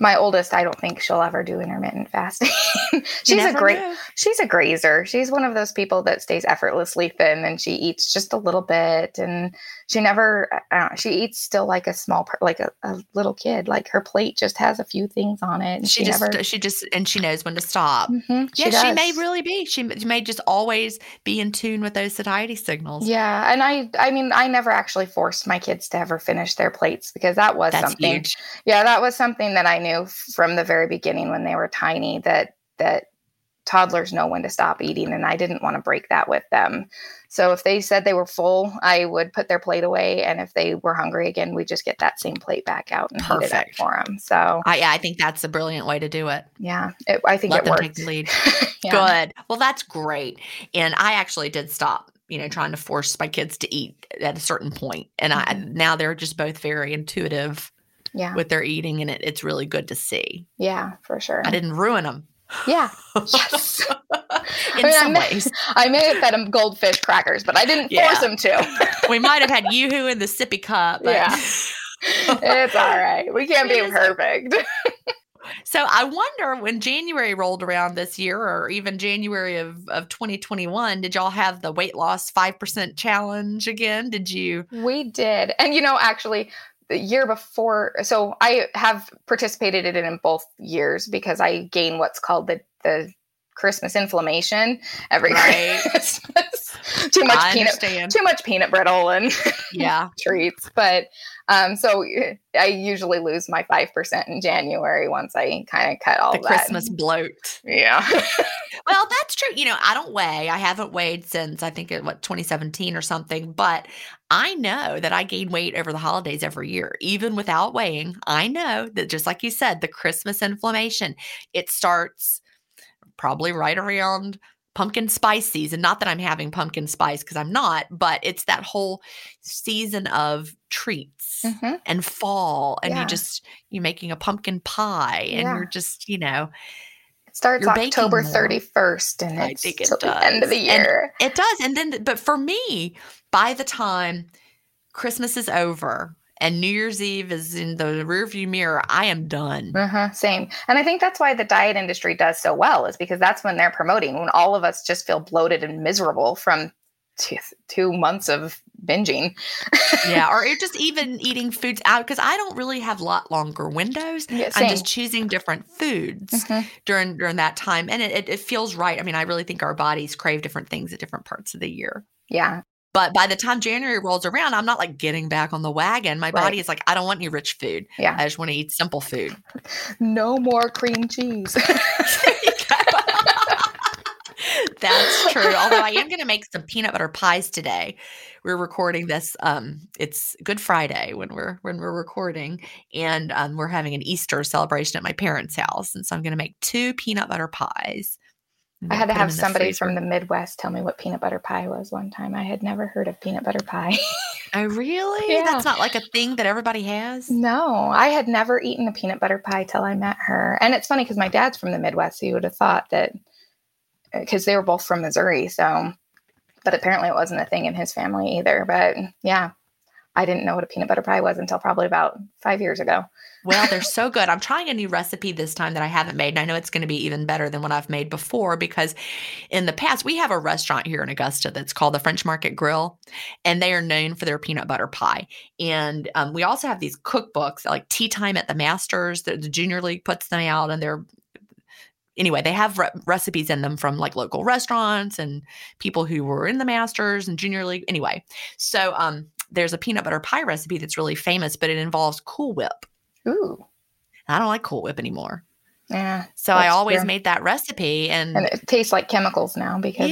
My oldest, I don't think she'll ever do intermittent fasting. She's a grazer. She's one of those people that stays effortlessly thin, and she eats just a little bit, and she never. She eats still like a small, like a little kid. Like her plate just has a few things on it. And she she knows when to stop. Mm-hmm. She may really be. She may just always be in tune with those satiety signals. Yeah, and I never actually forced my kids to ever finish their plates because that's something huge. Yeah, that was something that I knew from the very beginning when they were tiny that toddlers know when to stop eating, and I didn't want to break that with them. So if they said they were full, I would put their plate away, and if they were hungry again, we just get that same plate back out and heat it up for them. So I think that's a brilliant way to do it. Yeah, I think it worked. Let them take the lead. Yeah. Good. Well, that's great. And I actually did stop, trying to force my kids to eat at a certain point, and now they're just both very intuitive. Yeah. With their eating, and it's really good to see. Yeah, for sure. I didn't ruin them. Yeah. Yes. In some ways. I may have fed them goldfish crackers, but I didn't force them to. We might have had Yoo-hoo in the sippy cup. But... Yeah. It's all right. We can't be perfect. So I wonder when January rolled around this year, or even January of 2021, did y'all have the weight loss 5% challenge again? Did you? We did. And, you know, actually the year before, so I have participated in it in both years because I gain what's called the Christmas inflammation every right. Christmas. Too much peanut brittle and treats. But so I usually lose my 5% in January once I kind of cut all the Christmas bloat. Yeah. Well, that's true. You know, I don't weigh. I haven't weighed since I think 2017 or something. But I know that I gain weight over the holidays every year, even without weighing. I know that, just like you said, the Christmas inflammation, it starts probably right around pumpkin spice season. Not that I'm having pumpkin spice, because I'm not, but it's that whole season of treats and fall, and you're making a pumpkin pie, and you're just, you know. It starts October 31st, and I think it's the end of the year. And it does. And then, but for me, by the time Christmas is over and New Year's Eve is in the rearview mirror, I am done. Same. And I think that's why the diet industry does so well, is because that's when they're promoting, when all of us just feel bloated and miserable from 2 months of binging. Or just even eating foods out, because I don't really have longer windows. I'm just choosing different foods during that time. And it feels right. I mean, I really think our bodies crave different things at different parts of the year. Yeah. But by the time January rolls around, I'm not like getting back on the wagon. My body is like, I don't want any rich food. Yeah. I just want to eat simple food. No more cream cheese. That's true. Although I am going to make some peanut butter pies today. We're recording this. It's Good Friday when we're recording, and we're having an Easter celebration at my parents' house. And so I'm going to make 2 peanut butter pies. I had to have somebody from the Midwest tell me what peanut butter pie was one time. I had never heard of peanut butter pie. Oh, really? Yeah. That's not like a thing that everybody has? No, I had never eaten a peanut butter pie till I met her. And it's funny because my dad's from the Midwest, so you would have thought that, because they were both from Missouri. So, but apparently it wasn't a thing in his family either. But yeah, I didn't know what a peanut butter pie was until probably about 5 years ago. Well, they're so good. I'm trying a new recipe this time that I haven't made, and I know it's going to be even better than what I've made before, because in the past, we have a restaurant here in Augusta that's called the French Market Grill, and they are known for their peanut butter pie. And we also have these cookbooks like Tea Time at the Masters. The Junior League puts them out, and they're anyway, they have recipes in them from like local restaurants and people who were in the Masters and Junior League. Anyway, so there's a peanut butter pie recipe that's really famous, but it involves Cool Whip. Ooh, I don't like Cool Whip anymore. Yeah. So I always made that recipe, and it tastes like chemicals now because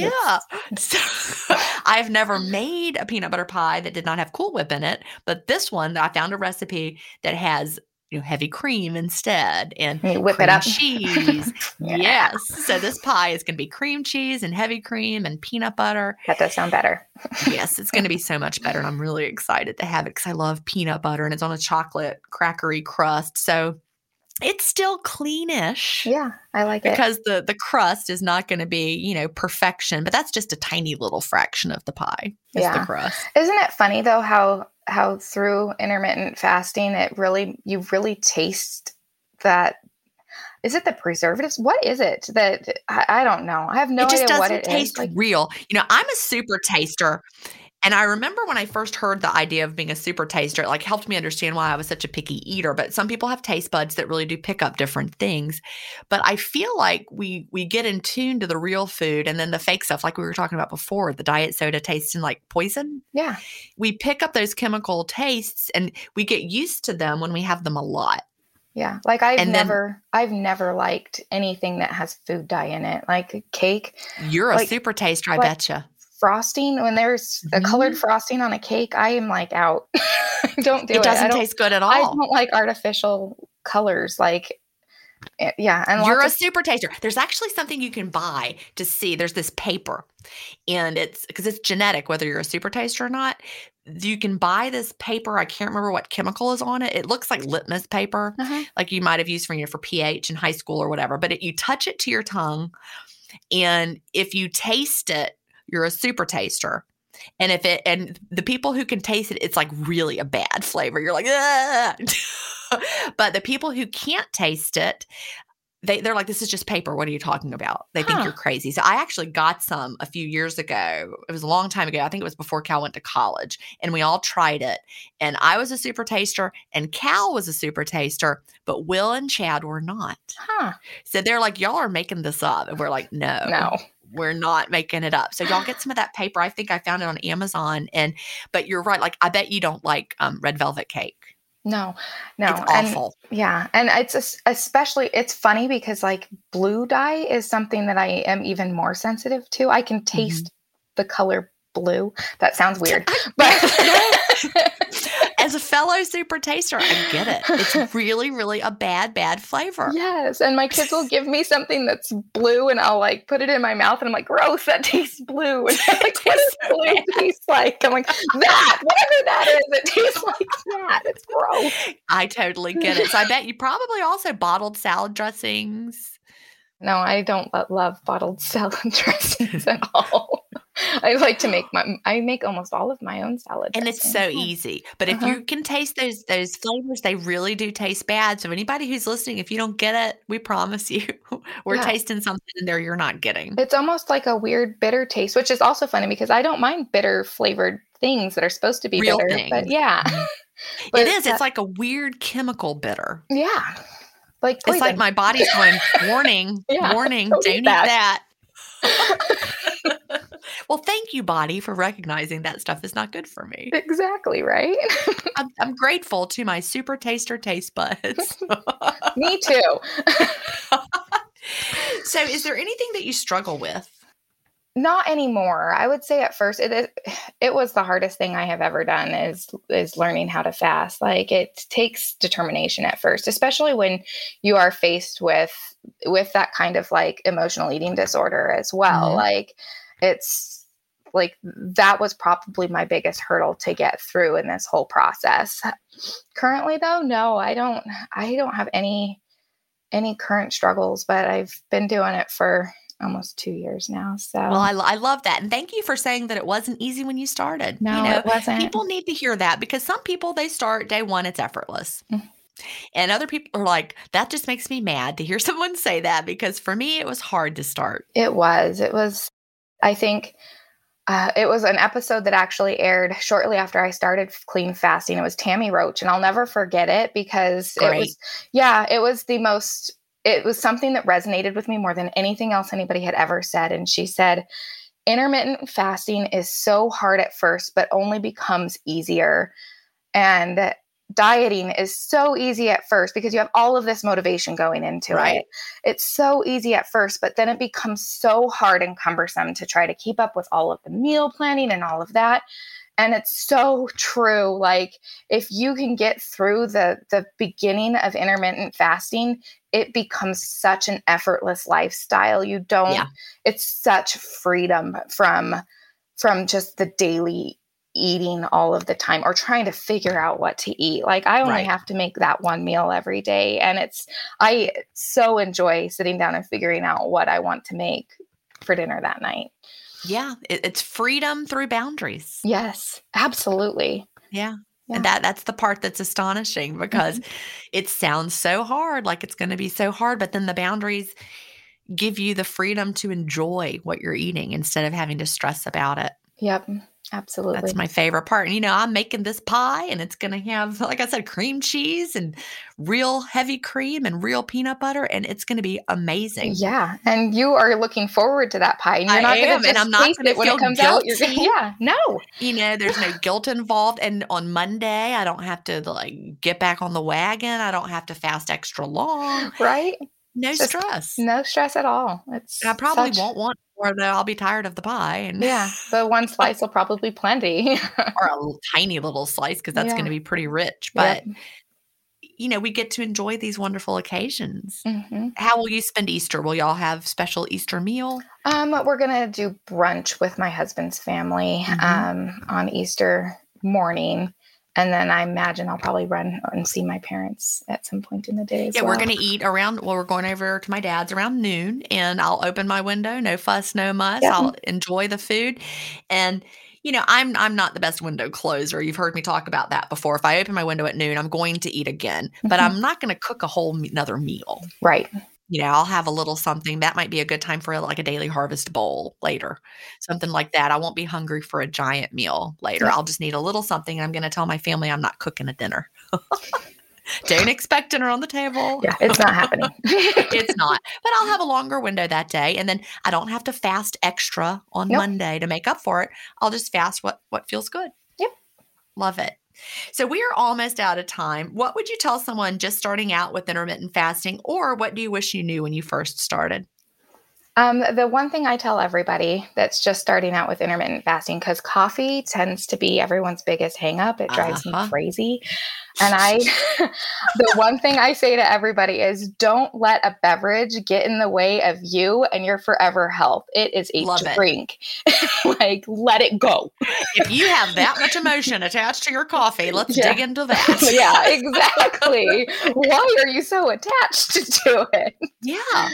so I've never made a peanut butter pie that did not have Cool Whip in it, but this one, I found a recipe that has, you know, heavy cream instead, and you whip it up. Cheese. Yes. So this pie is going to be cream cheese and heavy cream and peanut butter. That does sound better. Yes, it's going to be so much better, and I'm really excited to have it because I love peanut butter, and it's on a chocolate crackery crust. So it's still cleanish. Yeah, I like it. Because the crust is not going to be, you know, perfection, but that's just a tiny little fraction of the pie. The crust. Isn't it funny though how through intermittent fasting, you really taste that. Is it the preservatives? What is it that I don't know? I have no idea what it is. It just doesn't taste real. You know, I'm a super taster. And I remember when I first heard the idea of being a super taster, it like helped me understand why I was such a picky eater. But some people have taste buds that really do pick up different things. But I feel like we get in tune to the real food, and then the fake stuff, like we were talking about before, the diet soda tasting like poison. Yeah. We pick up those chemical tastes and we get used to them when we have them a lot. Yeah. Like I've never liked anything that has food dye in it, like cake. You're a super taster, I betcha. Frosting, when there's a colored frosting on a cake, I am like out. Don't do it. It doesn't taste good at all. I don't like artificial colors. Like, yeah. And you're a super taster. There's actually something you can buy to see. There's this paper, and it's because it's genetic, whether you're a super taster or not. You can buy this paper. I can't remember what chemical is on it. It looks like litmus paper, like you might have used for pH in high school or whatever. But you touch it to your tongue, and if you taste it, you're a super taster. And if it, and the people who can taste it, it's like really a bad flavor. You're like, ah. But the people who can't taste it, they're like, this is just paper. What are you talking about? They think you're crazy. So I actually got some a few years ago. It was a long time ago. I think it was before Cal went to college, and we all tried it. And I was a super taster and Cal was a super taster, but Will and Chad were not. So they're like, y'all are making this up. And we're like, no, we're not making it up. So y'all get some of that paper. I think I found it on Amazon. And, but you're right. Like, I bet you don't like red velvet cake. No. It's awful. And, yeah. And it's especially, it's funny because like blue dye is something that I am even more sensitive to. I can taste the color blue. That sounds weird, but as a fellow super taster, I get it. It's really, really a bad, bad flavor. Yes. And my kids will give me something that's blue and I'll like put it in my mouth and I'm like, gross, that tastes blue. And they're like, what does blue taste like? I'm like, that, whatever that is, it tastes like that. It's gross. I totally get it. So I bet you probably also bottled salad dressings. No, I don't love bottled salad dressings at all. I like to make I make almost all of my own salad dressing. And it's so easy. But if you can taste those flavors, they really do taste bad. So anybody who's listening, if you don't get it, we promise you we're tasting something in there you're not getting. It's almost like a weird bitter taste, which is also funny because I don't mind bitter flavored things that are supposed to be real bitter. But but it is. It's like a weird chemical bitter. Yeah. Like, it's like my body's going, warning, warning, don't eat that. Well, thank you, body, for recognizing that stuff is not good for me. Exactly, right? I'm grateful to my super taster taste buds. Me too. So is there anything that you struggle with? Not anymore. I would say at first it was the hardest thing I have ever done is learning how to fast. Like it takes determination at first, especially when you are faced with that kind of like emotional eating disorder as well. Mm-hmm. Like it's like, that was probably my biggest hurdle to get through in this whole process. Currently though, no, I don't have any current struggles, but I've been doing it for almost 2 years now. So, well, I love that. And thank you for saying that it wasn't easy when you started. No, it wasn't. People need to hear that because some people, they start day one, it's effortless. Mm-hmm. And other people are like, that just makes me mad to hear someone say that because for me, it was hard to start. It was, I think it was an episode that actually aired shortly after I started clean fasting. It was Tammy Roach and I'll never forget it because it was something that resonated with me more than anything else anybody had ever said. And she said, intermittent fasting is so hard at first, but only becomes easier. And dieting is so easy at first because you have all of this motivation going into it. It's so easy at first, but then it becomes so hard and cumbersome to try to keep up with all of the meal planning and all of that. And it's so true. Like if you can get through the beginning of intermittent fasting, it becomes such an effortless lifestyle. You don't, it's such freedom from just the daily eating all of the time or trying to figure out what to eat. Like I only have to make that one meal every day. And I so enjoy sitting down and figuring out what I want to make for dinner that night. Yeah. It's freedom through boundaries. Yes, absolutely. Yeah. And that's the part that's astonishing because it sounds so hard, like it's going to be so hard, but then the boundaries give you the freedom to enjoy what you're eating instead of having to stress about it. Yep. Absolutely. That's my favorite part. And, you know, I'm making this pie and it's going to have, like I said, cream cheese and real heavy cream and real peanut butter. And it's going to be amazing. Yeah. And you are looking forward to that pie. And you're not going to just taste it when it comes out. You know, there's no guilt involved. And on Monday, I don't have to like get back on the wagon. I don't have to fast extra long. Right. No stress. No stress at all. I probably won't want more, though. I'll be tired of the pie. And the one slice will probably be plenty. Or a tiny little slice because that's going to be pretty rich. But, you know, we get to enjoy these wonderful occasions. Mm-hmm. How will you spend Easter? Will y'all have special Easter meal? We're going to do brunch with my husband's family on Easter morning. And then I imagine I'll probably run and see my parents at some point in the day as well. We're going to eat we're going over to my dad's around noon and I'll open my window, no fuss, no muss. I'll enjoy the food. And you know, I'm not the best window closer. You've heard me talk about that before. If I open my window at noon, I'm going to eat again, but I'm not going to cook a whole another meal. Right. You know, I'll have a little something. That might be a good time for like a Daily Harvest bowl later, something like that. I won't be hungry for a giant meal later. I'll just need a little something. I'm going to tell my family I'm not cooking a dinner. Don't expect dinner on the table. Yeah, it's not happening. It's not. But I'll have a longer window that day. And then I don't have to fast extra on Monday to make up for it. I'll just fast what feels good. Yep. Love it. So we are almost out of time. What would you tell someone just starting out with intermittent fasting, or what do you wish you knew when you first started? The one thing I tell everybody that's just starting out with intermittent fasting, because coffee tends to be everyone's biggest hang up. It drives me crazy. And the one thing I say to everybody is don't let a beverage get in the way of you and your forever health. It is a drink. Like, let it go. If you have that much emotion attached to your coffee, let's dig into that. Yeah, exactly. Why are you so attached to it? Yeah.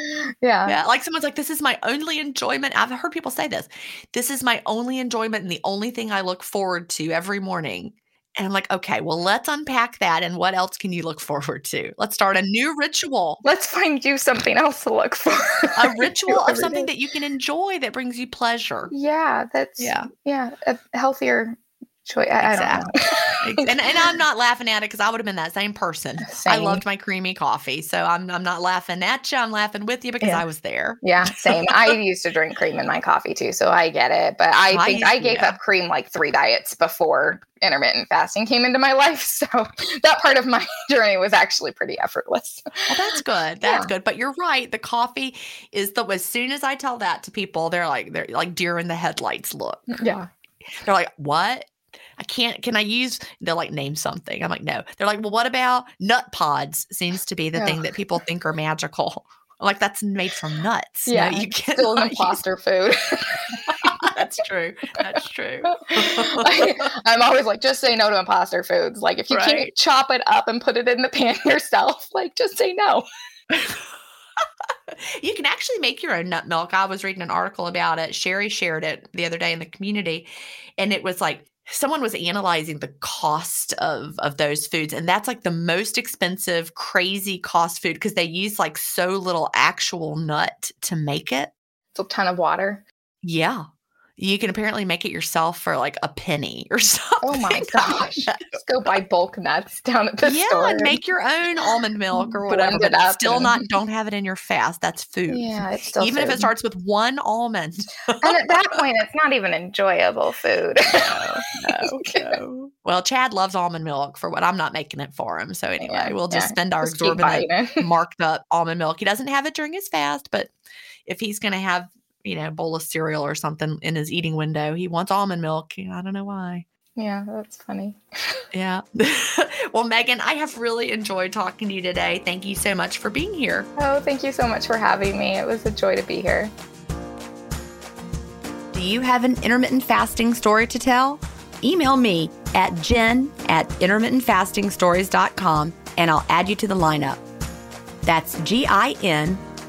Like someone's like, this is my only enjoyment. I've heard people say this. This is my only enjoyment and the only thing I look forward to every morning. And I'm like, okay, well, let's unpack that. And what else can you look forward to? Let's start a new ritual. Let's find you something else to look for. A ritual of something that you can enjoy that brings you pleasure. Yeah, that's a healthier choice. Exactly. I don't know. and I'm not laughing at it because I would have been that same person. Same. I loved my creamy coffee. So I'm not laughing at you. I'm laughing with you because I was there. Yeah, same. I used to drink cream in my coffee too. So I get it. But I gave up cream like 3 diets before intermittent fasting came into my life. So that part of my journey was actually pretty effortless. Well, that's good. That's good. But you're right. The coffee is as soon as I tell that to people, they're like deer in the headlights look. Yeah. They're like, what? They're like, name something. I'm like, no. They're like, well, what about nut pods? Seems to be the thing that people think are magical. I'm like, that's made from nuts. Yeah. No, you can't. Still an imposter food. That's true. I'm always like, just say no to imposter foods. Like, if you can't chop it up and put it in the pan yourself, like, just say no. You can actually make your own nut milk. I was reading an article about it. Sherry shared it the other day in the community, and it was like, someone was analyzing the cost of those foods, and that's like the most expensive, crazy cost food because they use like so little actual nut to make it. It's a ton of water. Yeah. You can apparently make it yourself for like a penny or something. Oh my gosh. Just go buy bulk nuts down at the store. Yeah, and make your own almond milk or whatever. But don't have it in your fast. That's food. Yeah, it's still even food. If it starts with one almond. And at that point, it's not even enjoyable food. No. Well, Chad loves almond milk for what I'm not making it for him. So anyway, we'll just spend our exorbitant marked up almond milk. He doesn't have it during his fast, but if he's going to have a bowl of cereal or something in his eating window, he wants almond milk. I don't know why. Yeah, that's funny. Yeah. Well, Megan, I have really enjoyed talking to you today. Thank you so much for being here. Oh, thank you so much for having me. It was a joy to be here. Do you have an intermittent fasting story to tell? Email me at jen@intermittentfastingstories.com and I'll add you to the lineup. That's